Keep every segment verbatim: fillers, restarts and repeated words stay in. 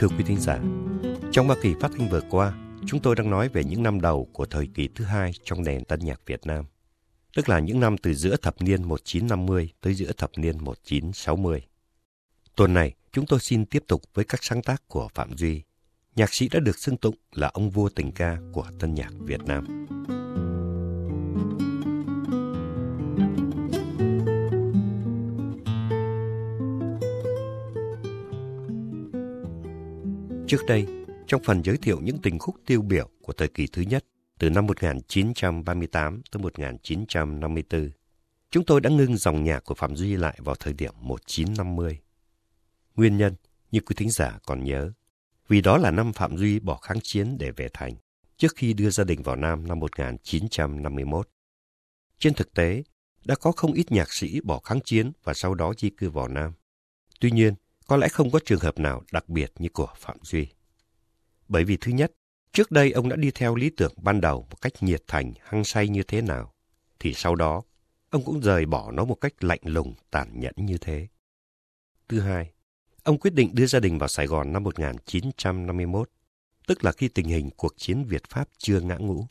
Thưa quý thính giả, trong ba kỳ phát thanh vừa qua, chúng tôi đang nói về những năm đầu của thời kỳ thứ hai trong nền tân nhạc Việt Nam, tức là những năm từ giữa thập niên một chín năm mươi tới giữa thập niên một chín sáu mươi. Tuần này, chúng tôi xin tiếp tục với các sáng tác của Phạm Duy, nhạc sĩ đã được xưng tụng là ông vua tình ca của tân nhạc Việt Nam. Trước đây, trong phần giới thiệu những tình khúc tiêu biểu của thời kỳ thứ nhất, từ năm một nghìn chín trăm ba mươi tám tới một nghìn chín trăm năm mươi tư, chúng tôi đã ngưng dòng nhạc của Phạm Duy lại vào thời điểm một chín năm mươi. Nguyên nhân, như quý thính giả còn nhớ, vì đó là năm Phạm Duy bỏ kháng chiến để về thành, trước khi đưa gia đình vào Nam năm một nghìn chín trăm năm mươi mốt. Trên thực tế, đã có không ít nhạc sĩ bỏ kháng chiến và sau đó di cư vào Nam. Tuy nhiên, có lẽ không có trường hợp nào đặc biệt như của Phạm Duy. Bởi vì thứ nhất, trước đây ông đã đi theo lý tưởng ban đầu một cách nhiệt thành, hăng say như thế nào, thì sau đó ông cũng rời bỏ nó một cách lạnh lùng, tàn nhẫn như thế. Thứ hai, ông quyết định đưa gia đình vào Sài Gòn năm một nghìn chín trăm năm mươi mốt, tức là khi tình hình cuộc chiến Việt-Pháp chưa ngã ngũ.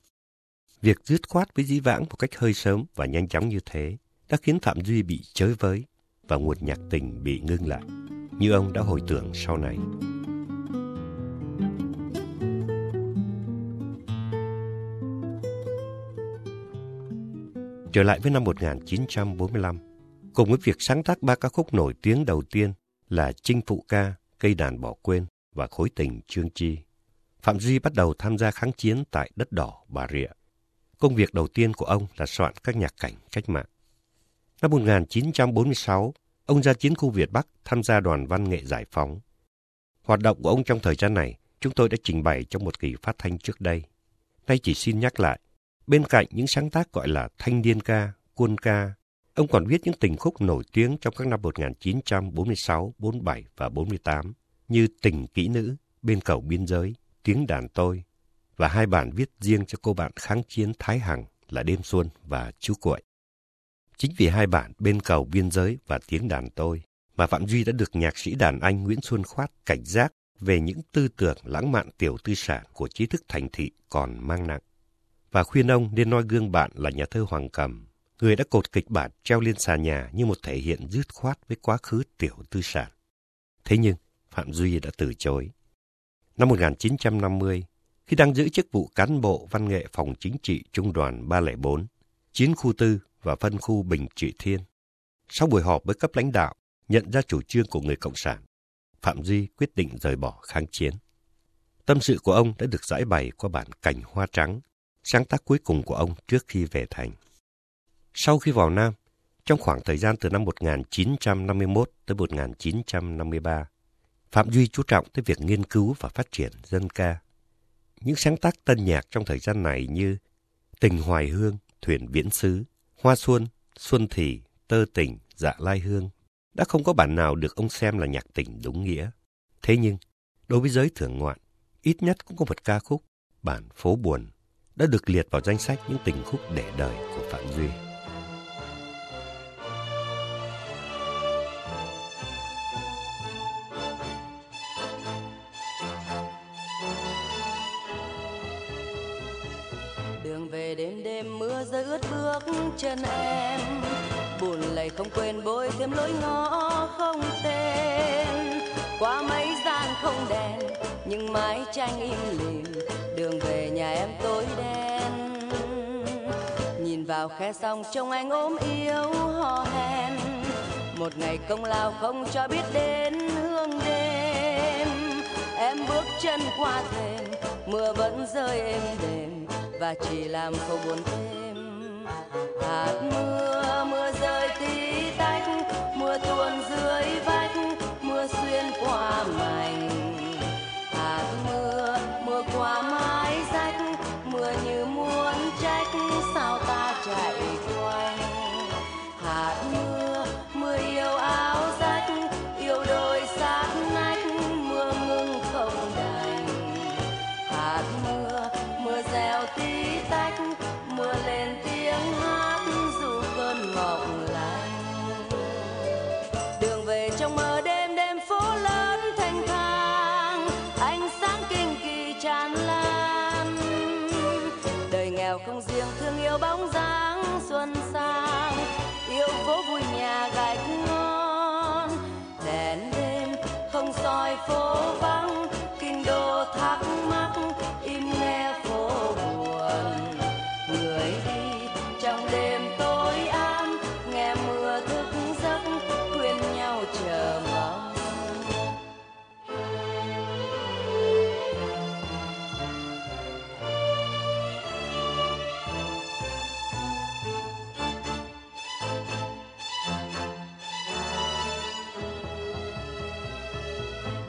Việc dứt khoát với dĩ vãng một cách hơi sớm và nhanh chóng như thế đã khiến Phạm Duy bị chới với và nguồn nhạc tình bị ngưng lại, như ông đã hồi tưởng sau này. Trở lại với năm một nghìn chín trăm bốn mươi lăm, cùng với việc sáng tác ba ca khúc nổi tiếng đầu tiên là Chinh Phụ Ca, Cây Đàn Bỏ Quên và Khối Tình Chương Chi, Phạm Duy bắt đầu tham gia kháng chiến tại đất đỏ Bà Rịa. Công việc đầu tiên của ông là soạn các nhạc cảnh cách mạng. Năm một nghìn chín trăm bốn mươi sáu, ông ra chiến khu Việt Bắc tham gia đoàn văn nghệ giải phóng. Hoạt động của ông trong thời gian này chúng tôi đã trình bày trong một kỳ phát thanh trước đây. Nay chỉ xin nhắc lại, bên cạnh những sáng tác gọi là thanh niên ca, quân ca, ông còn viết những tình khúc nổi tiếng trong các năm một nghìn chín trăm bốn mươi sáu, bốn mươi bảy và bốn mươi tám như Tình Kỹ Nữ, Bên Cầu Biên Giới, Tiếng Đàn Tôi và hai bản viết riêng cho cô bạn kháng chiến Thái Hằng là Đêm Xuân và Chú Cuội. Chính vì hai bản Bên Cầu Biên Giới và Tiếng Đàn Tôi mà Phạm Duy đã được nhạc sĩ đàn anh Nguyễn Xuân Khoát cảnh giác về những tư tưởng lãng mạn tiểu tư sản của trí thức thành thị còn mang nặng, và khuyên ông nên noi gương bạn là nhà thơ Hoàng Cầm, người đã cột kịch bản treo lên xà nhà như một thể hiện dứt khoát với quá khứ tiểu tư sản. Thế nhưng, Phạm Duy đã từ chối. Năm một nghìn chín trăm năm mươi, khi đang giữ chức vụ cán bộ văn nghệ phòng chính trị Trung đoàn ba không bốn, chiến khu tư và phân khu Bình Trị Thiên, sau buổi họp với cấp lãnh đạo nhận ra chủ trương của người Cộng sản, Phạm Duy quyết định rời bỏ kháng chiến. Tâm sự của ông đã được giải bày qua bản Cành Hoa Trắng, sáng tác cuối cùng của ông trước khi về thành. Sau khi vào Nam, trong khoảng thời gian từ năm một nghìn chín trăm năm mươi mốt tới một nghìn chín trăm năm mươi ba, Phạm Duy chú trọng tới việc nghiên cứu và phát triển dân ca. Những sáng tác tân nhạc trong thời gian này như Tình Hoài Hương, Thuyền Viễn Sứ, Hoa Xuân, Xuân Thì, Tơ Tình, Dạ Lai Hương đã không có bản nào được ông xem là nhạc tình đúng nghĩa. Thế nhưng, đối với giới thưởng ngoạn, ít nhất cũng có một ca khúc, bản Phố Buồn, đã được liệt vào danh sách những tình khúc để đời của Phạm Duy. Đường về đêm đêm mưa rơi ướt bước chân em, buồn lầy không quên bôi thêm lối ngõ không tên. Qua mấy gian không đèn, nhưng mái tranh im lìm, đường về nhà em tối đen. Nhìn vào khe sông trông anh ốm yếu hò hẹn, một ngày công lao không cho biết đến hương đêm. Em bước chân qua thềm, mưa vẫn rơi êm đềm và chỉ làm cô buồn thêm. Hạt mưa, mưa rơi tí tách, mưa tuôn dưới vách, mưa xuyên qua mảnh. Hạt mưa, mưa qua mái rách, mưa như muốn trách sao ta chạy quanh. Hạt mưa, mưa yêu áo rách, yêu đôi sát nách, mưa ngưng không đành. Hạt mưa, mưa reo tí tách, mưa lên tiếng hát dù cơn mộng. bóng dáng xuân sang, yêu phố vui nhà gạch ngon, đèn đêm không soi phố vắng, kinh đô thắc mắc im nghe phố buồn, người đi trong đêm tối am nghe mưa thức giấc khuyên nhau chờ mong.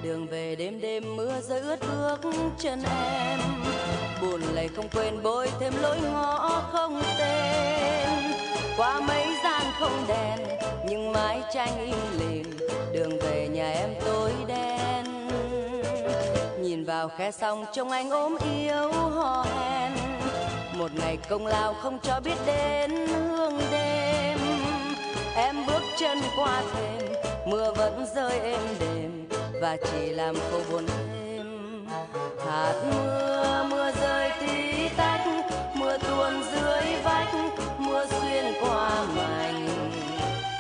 Đường về đêm đêm mưa rơi ướt bước chân em, buồn lầy không quên bôi thêm lối ngõ không tên. Qua mấy gian không đèn nhưng mái tranh im lìm, đường về nhà em tối đen. Nhìn vào khe sông trông anh ốm yếu hò hẹn, một ngày công lao không cho biết đến hương đêm. Em bước chân qua thềm, mưa vẫn rơi êm đềm và chỉ làm cô buồn thêm. Hạt mưa mưa rơi tí tách, mưa tuôn dưới vách, mưa xuyên qua mảnh.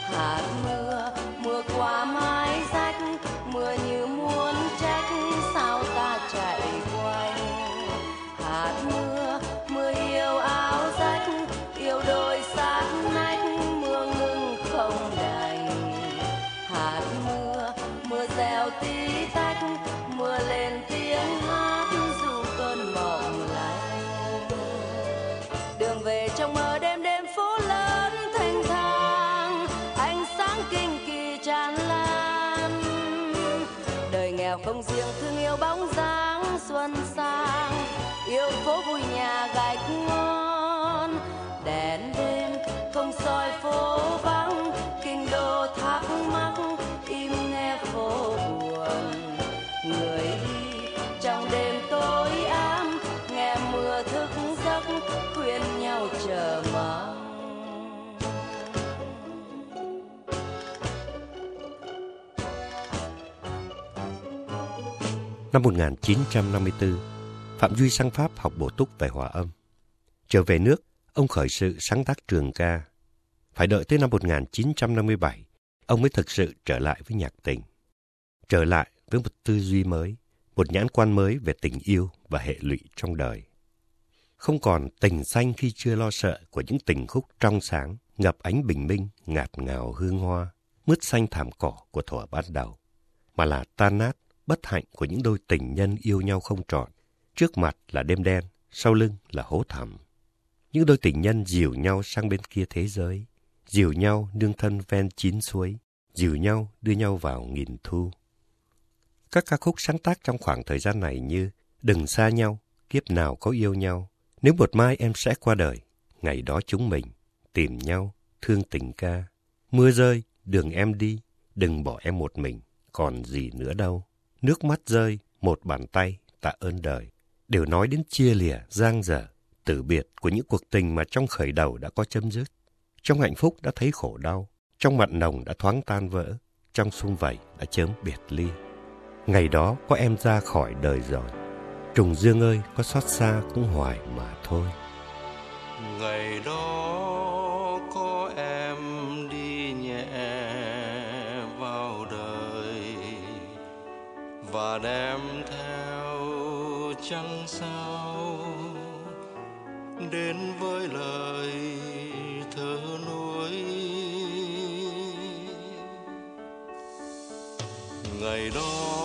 Hạt mưa mưa qua mái rách, mưa như muốn trách sao ta chạy quanh. Hạt mưa mưa yêu áo rách, yêu đôi sát nách, mưa ngưng không đành. Hạt mưa mưa reo tí tách, mưa lên tiếng hát dù cơn mộng lạnh. Đường về trong mơ đêm đêm phố lớn thanh thang, ánh sáng kinh kỳ tràn lan. Đời nghèo không riêng thương yêu bóng dáng xuân sang, yêu phố vui nhà gạch ngon, đèn đêm không soi phố vắng, kinh đô thắc mắc im nghe phố buồn, người đi trong đêm tối ám nghe mưa thức giấc khuyên nhau chờ mong. Năm một nghìn chín trăm năm mươi tư, Phạm Duy sang Pháp học bổ túc về hòa âm. Trở về nước, ông khởi sự sáng tác trường ca. Phải đợi tới năm một nghìn chín trăm năm mươi bảy, ông mới thực sự trở lại với nhạc tình. Trở lại với một tư duy mới, một nhãn quan mới về tình yêu và hệ lụy trong đời. Không còn tình xanh khi chưa lo sợ của những tình khúc trong sáng, ngập ánh bình minh, ngạt ngào hương hoa, mướt xanh thảm cỏ của thuở ban đầu, mà là tan nát, bất hạnh của những đôi tình nhân yêu nhau không trọn. Trước mặt là đêm đen, sau lưng là hố thẳm. Những đôi tình nhân dìu nhau sang bên kia thế giới, dìu nhau nương thân ven chín suối, dìu nhau đưa nhau vào nghìn thu. Các ca khúc sáng tác trong khoảng thời gian này như Đừng xa nhau, Kiếp nào có yêu nhau, Nếu một mai em sẽ qua đời, Ngày đó chúng mình, Tìm nhau, Thương tình ca, Mưa rơi, Đường em đi, Đừng bỏ em một mình, Còn gì nữa đâu, Nước mắt rơi, Một bàn tay, Tạ ơn đời, đều nói đến chia lìa, giang dở, tử biệt của những cuộc tình mà trong khởi đầu đã có chấm dứt. Trong hạnh phúc đã thấy khổ đau, trong mặn nồng đã thoáng tan vỡ, trong sum vầy đã chớm biệt ly. Ngày đó có em ra khỏi đời rồi, trùng dương ơi có xót xa cũng hoài mà thôi. Ngày đó có em đi nhẹ vào đời, và đem theo chẳng sao đến với lời thơ nuối. Ngày đó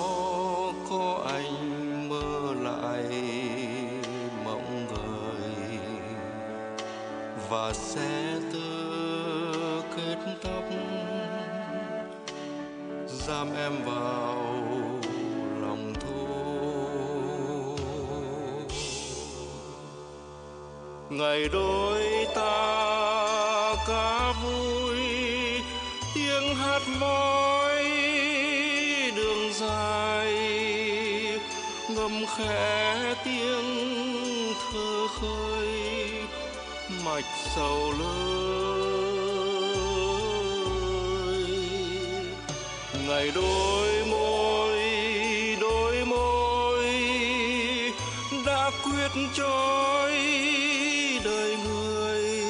có anh mơ lại mộng người, và sẽ tơ kết tóc giam em vào lòng thu. Ngày đôi ta cá vui, tiếng hát mỏi đường dài ngâm khẽ tiếng thơ khơi mạch sầu lơi. Ngày đôi môi đôi môi đã quyết trói đời người,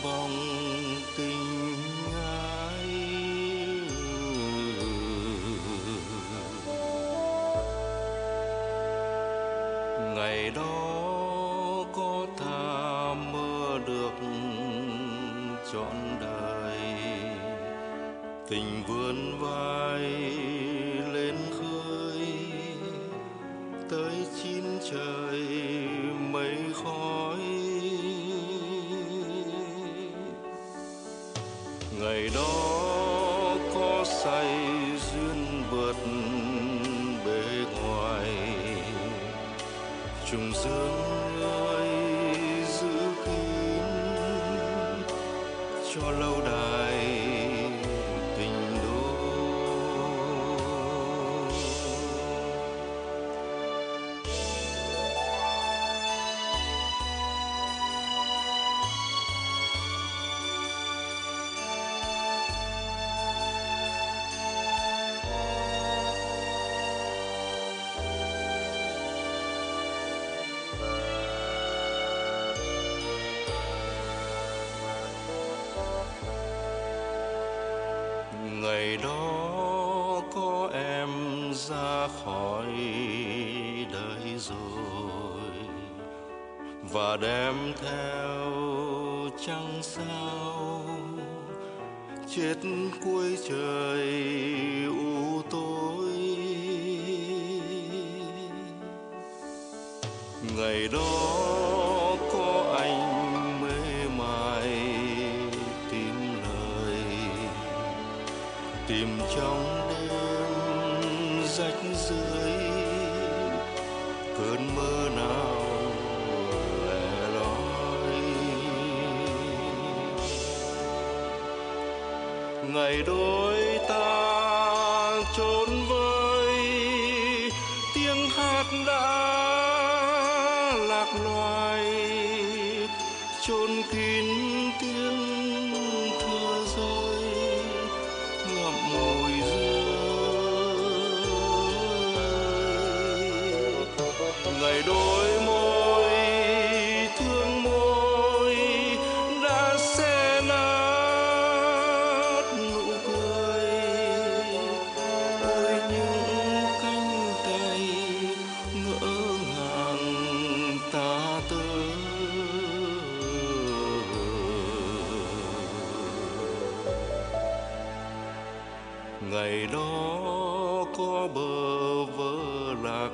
vòng tình ai. Ngày đó có tha mơ được trọn đời, tình vươn vai lên khơi tới chín trời mây khói. Ngày đó có say duyên vượt bề ngoài, trùng dương ơi giữ kín cho lâu đài tình đôi. Ngày đó có em ra khỏi đời rồi, và đem theo trăng sao chết cuối trời u tối. Ngày đó có anh mê mải tìm trong đêm rách rưới cơn mơ nào lẻ loi. Ngày đôi ta trốn vơi tiếng hát đã lạc loài, chôn kín tiếng thưa rơi ngậm mùi rơi. Ngày đôi môi thương môi đã xé nát nụ cười, ôi những cánh tay ngỡ ngàng ta tới. Ngày đó có bơ vơ lạc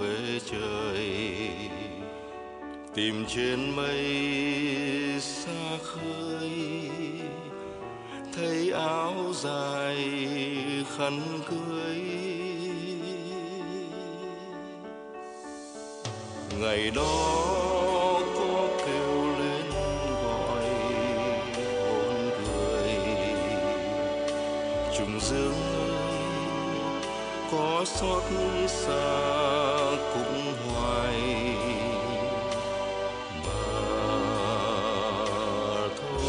về trời, tìm trên mây xa khơi thấy áo dài khăn cưới. Ngày đó có kêu lên gọi hồn người, trùng dương có xót xa cũng hoài mà thôi.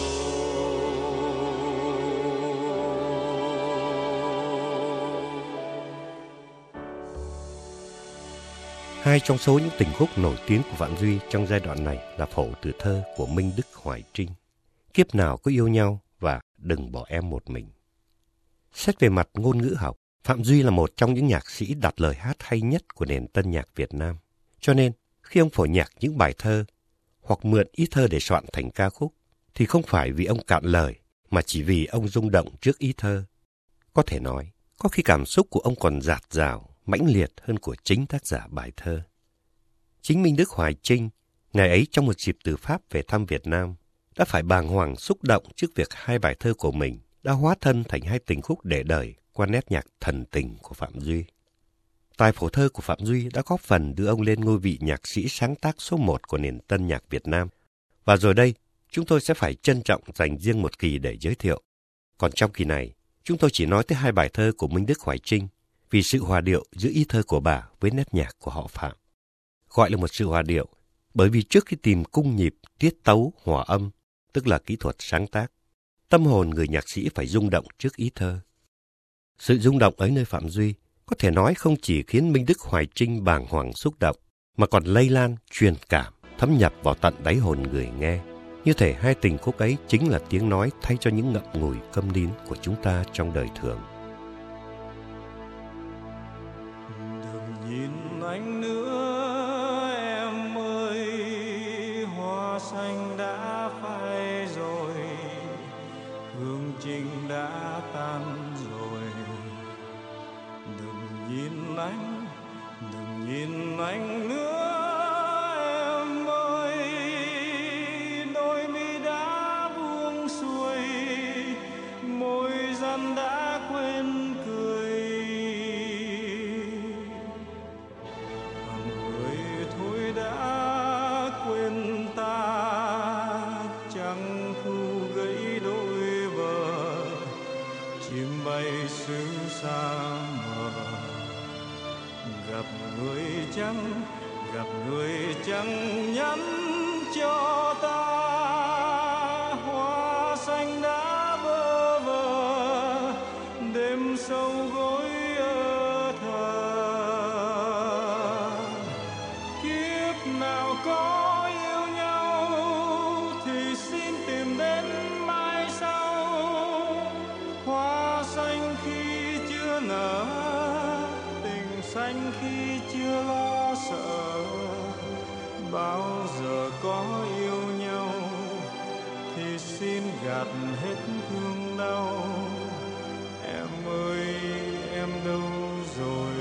Hai trong số những tình khúc nổi tiếng của Phạm Duy trong giai đoạn này là phổ từ thơ của Minh Đức Hoài Trinh, Kiếp Nào Có Yêu Nhau và Đừng Bỏ Em Một Mình. Xét về mặt ngôn ngữ học, Phạm Duy là một trong những nhạc sĩ đặt lời hát hay nhất của nền tân nhạc Việt Nam. Cho nên, khi ông phổ nhạc những bài thơ hoặc mượn ý thơ để soạn thành ca khúc, thì không phải vì ông cạn lời, mà chỉ vì ông rung động trước ý thơ. Có thể nói, có khi cảm xúc của ông còn dạt dào, mãnh liệt hơn của chính tác giả bài thơ. Chính Minh Đức Hoài Trinh, ngày ấy trong một dịp từ Pháp về thăm Việt Nam, đã phải bàng hoàng xúc động trước việc hai bài thơ của mình đã hóa thân thành hai tình khúc để đời qua nét nhạc thần tình của Phạm Duy. Tài phổ thơ của Phạm Duy đã góp phần đưa ông lên ngôi vị nhạc sĩ sáng tác số một của nền tân nhạc Việt Nam. Và rồi đây, chúng tôi sẽ phải trân trọng dành riêng một kỳ để giới thiệu. Còn trong kỳ này, chúng tôi chỉ nói tới hai bài thơ của Minh Đức Hoài Trinh vì sự hòa điệu giữa ý thơ của bà với nét nhạc của họ Phạm. Gọi là một sự hòa điệu bởi vì trước khi tìm cung nhịp, tiết tấu, hòa âm, tức là kỹ thuật sáng tác, tâm hồn người nhạc sĩ phải rung động trước ý thơ. Sự rung động ấy nơi Phạm Duy có thể nói không chỉ khiến Minh Đức Hoài Trinh bàng hoàng xúc động, mà còn lây lan, truyền cảm, thấm nhập vào tận đáy hồn người nghe, như Như thể hai tình khúc ấy chính là tiếng nói thay cho những ngậm ngùi câm nín của chúng ta trong đời thường. Đừng nhìn anh nữa em ơi, hoa xanh đã phai rồi, hương trình đã tan rồi. Đừng nhìn anh, đừng nhìn anh nữa. Gặp người chẳng nhắn cho ta, hoa xanh đã bơ vơ, đêm sâu gối ở thờ. Kiếp nào có yêu nhau thì xin tìm đến mai sau, hoa xanh khi chưa nở, tình xanh khi chưa lo sợ, bao giờ có yêu nhau thì xin gạt hết thương đau. Em ơi em đâu rồi,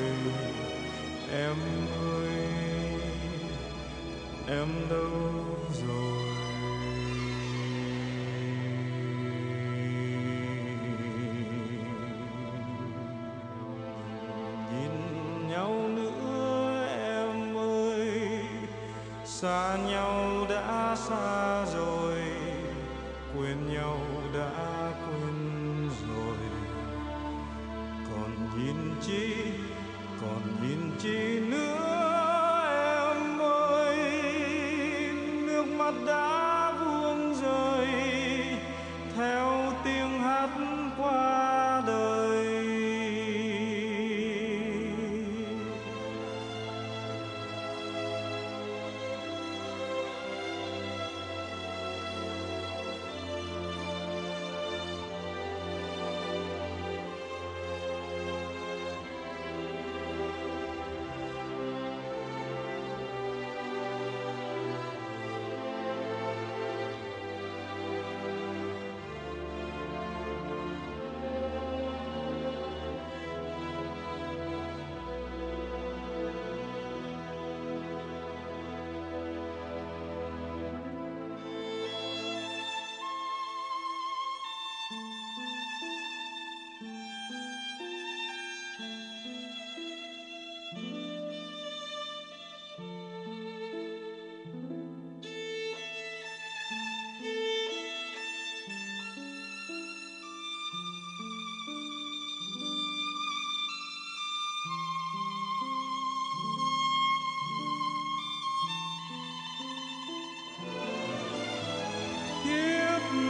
em ơi em đâu rồi. Xa nhau đã xa rồi, quên nhau đã quên rồi. Còn nhìn chi, còn nhìn chi nữa em ơi. Nước mắt đã buông rơi, theo tiếng hát qua đời.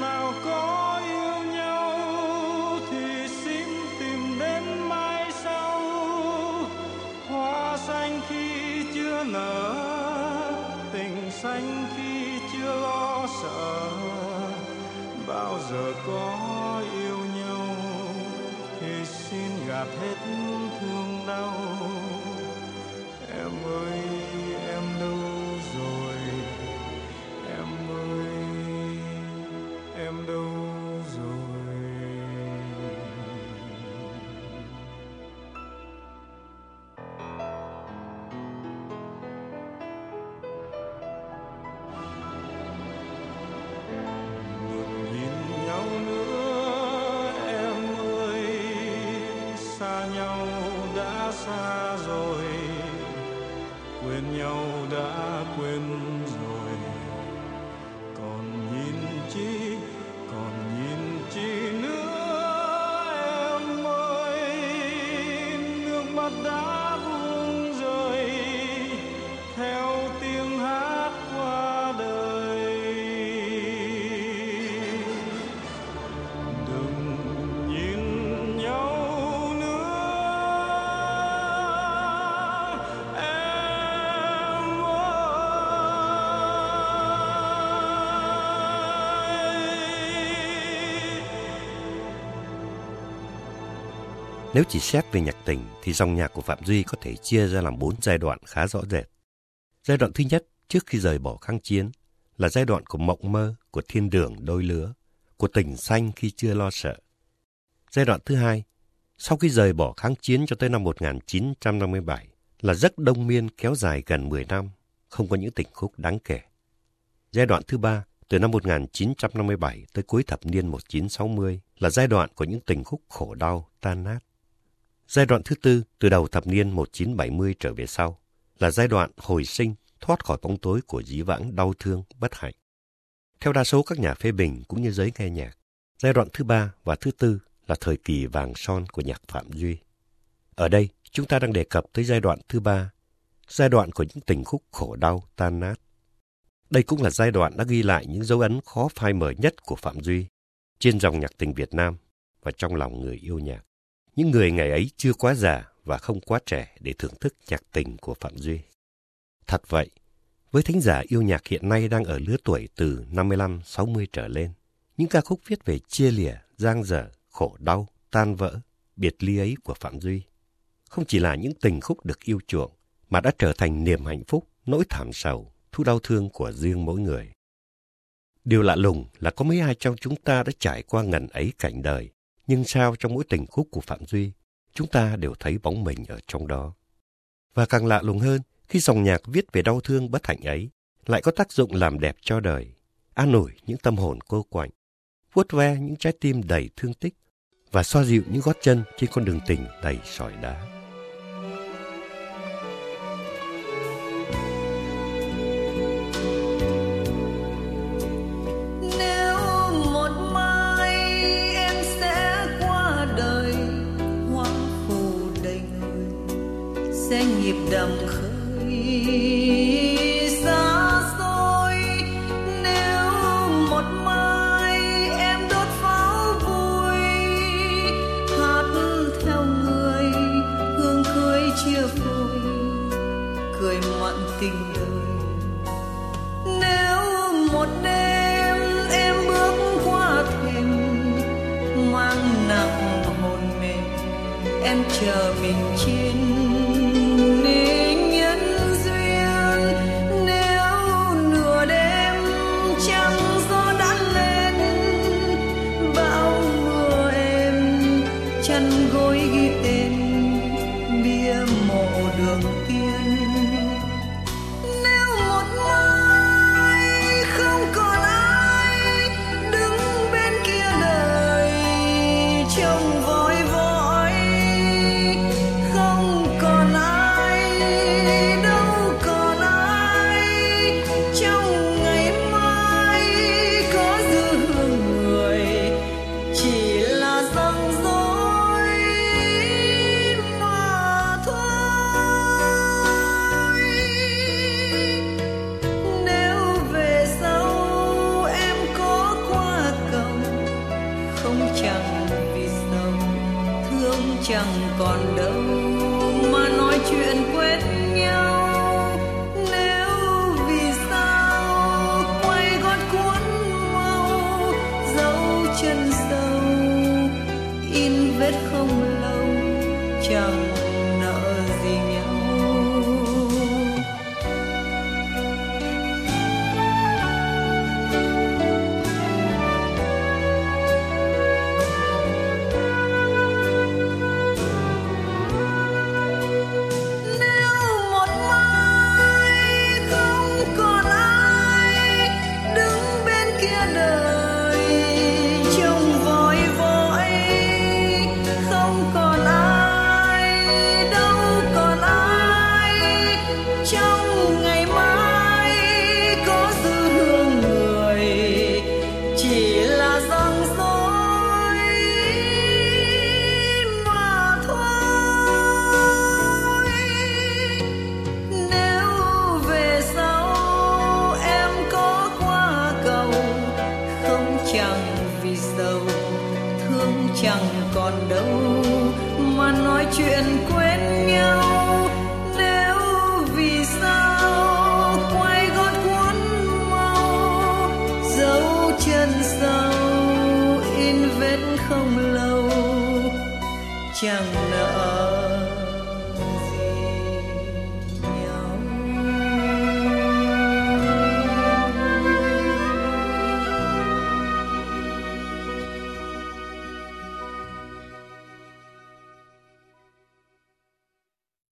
Nào có yêu nhau thì xin tìm đến mai sau, hoa xanh khi chưa nở, tình xanh khi chưa lo sợ, bao giờ có yêu nhau thì xin gạt hết thương đau. Em ơi em đâu rồi, em ơi em đâu rồi. Đừng nhìn nhau nữa em ơi, xa nhau đã xa rồi, quên nhau đã quên rồi. Còn nhìn chi, còn nhìn chi nữa em ơi, nước mắt đã buông rơi, theo tiếng hát qua đời. Đừng nhìn nhau nữa em ơi. Nếu chỉ xét về nhạc tình thì dòng nhạc của Phạm Duy có thể chia ra làm bốn giai đoạn khá rõ rệt. Giai đoạn thứ nhất trước khi rời bỏ kháng chiến là giai đoạn của mộng mơ, của thiên đường đôi lứa, của tình xanh khi chưa lo sợ. Giai đoạn thứ hai, sau khi rời bỏ kháng chiến cho tới năm một nghìn chín trăm năm mươi bảy là giấc đông miên kéo dài gần mười năm, không có những tình khúc đáng kể. Giai đoạn thứ ba, từ năm một nghìn chín trăm năm mươi bảy tới cuối thập niên một nghìn chín trăm sáu mươi là giai đoạn của những tình khúc khổ đau, tan nát. Giai đoạn thứ tư, từ đầu thập niên một nghìn chín trăm bảy mươi trở về sau, là giai đoạn hồi sinh, thoát khỏi bóng tối của dĩ vãng đau thương, bất hạnh. Theo đa số các nhà phê bình cũng như giới nghe nhạc, giai đoạn thứ ba và thứ tư là thời kỳ vàng son của nhạc Phạm Duy. Ở đây, chúng ta đang đề cập tới giai đoạn thứ ba, giai đoạn của những tình khúc khổ đau, tan nát. Đây cũng là giai đoạn đã ghi lại những dấu ấn khó phai mờ nhất của Phạm Duy trên dòng nhạc tình Việt Nam và trong lòng người yêu nhạc, những người ngày ấy chưa quá già và không quá trẻ để thưởng thức nhạc tình của Phạm Duy. Thật vậy, với thính giả yêu nhạc hiện nay đang ở lứa tuổi từ năm mươi lăm sáu mươi trở lên, những ca khúc viết về chia lìa, giang dở, khổ đau, tan vỡ, biệt ly ấy của Phạm Duy không chỉ là những tình khúc được yêu chuộng mà đã trở thành niềm hạnh phúc, nỗi thảm sầu, thu đau thương của riêng mỗi người. Điều lạ lùng là có mấy ai trong chúng ta đã trải qua ngần ấy cảnh đời, nhưng sao trong mỗi tình khúc của Phạm Duy, chúng ta đều thấy bóng mình ở trong đó. Và càng lạ lùng hơn, khi dòng nhạc viết về đau thương bất hạnh ấy lại có tác dụng làm đẹp cho đời, an ủi những tâm hồn cô quạnh, vuốt ve những trái tim đầy thương tích và xoa dịu những gót chân trên con đường tình đầy sỏi đá. Sẽ nhịp đầm khơi xa xôi. Nếu một mai em đốt pháo vui, hát theo người hương cưới chia phôi, cười mặn tình đời. Nếu một đêm em bước qua thềm, mang nặng hồn mềm, em chờ mình trên chẳng còn đâu mà nói chuyện quên nhau. Nếu vì sao quay gót cuốn mau, dấu chân sâu in vết không lâu, chẳng nợ gì nhau. Chẳng còn đâu mà nói chuyện quên nhau.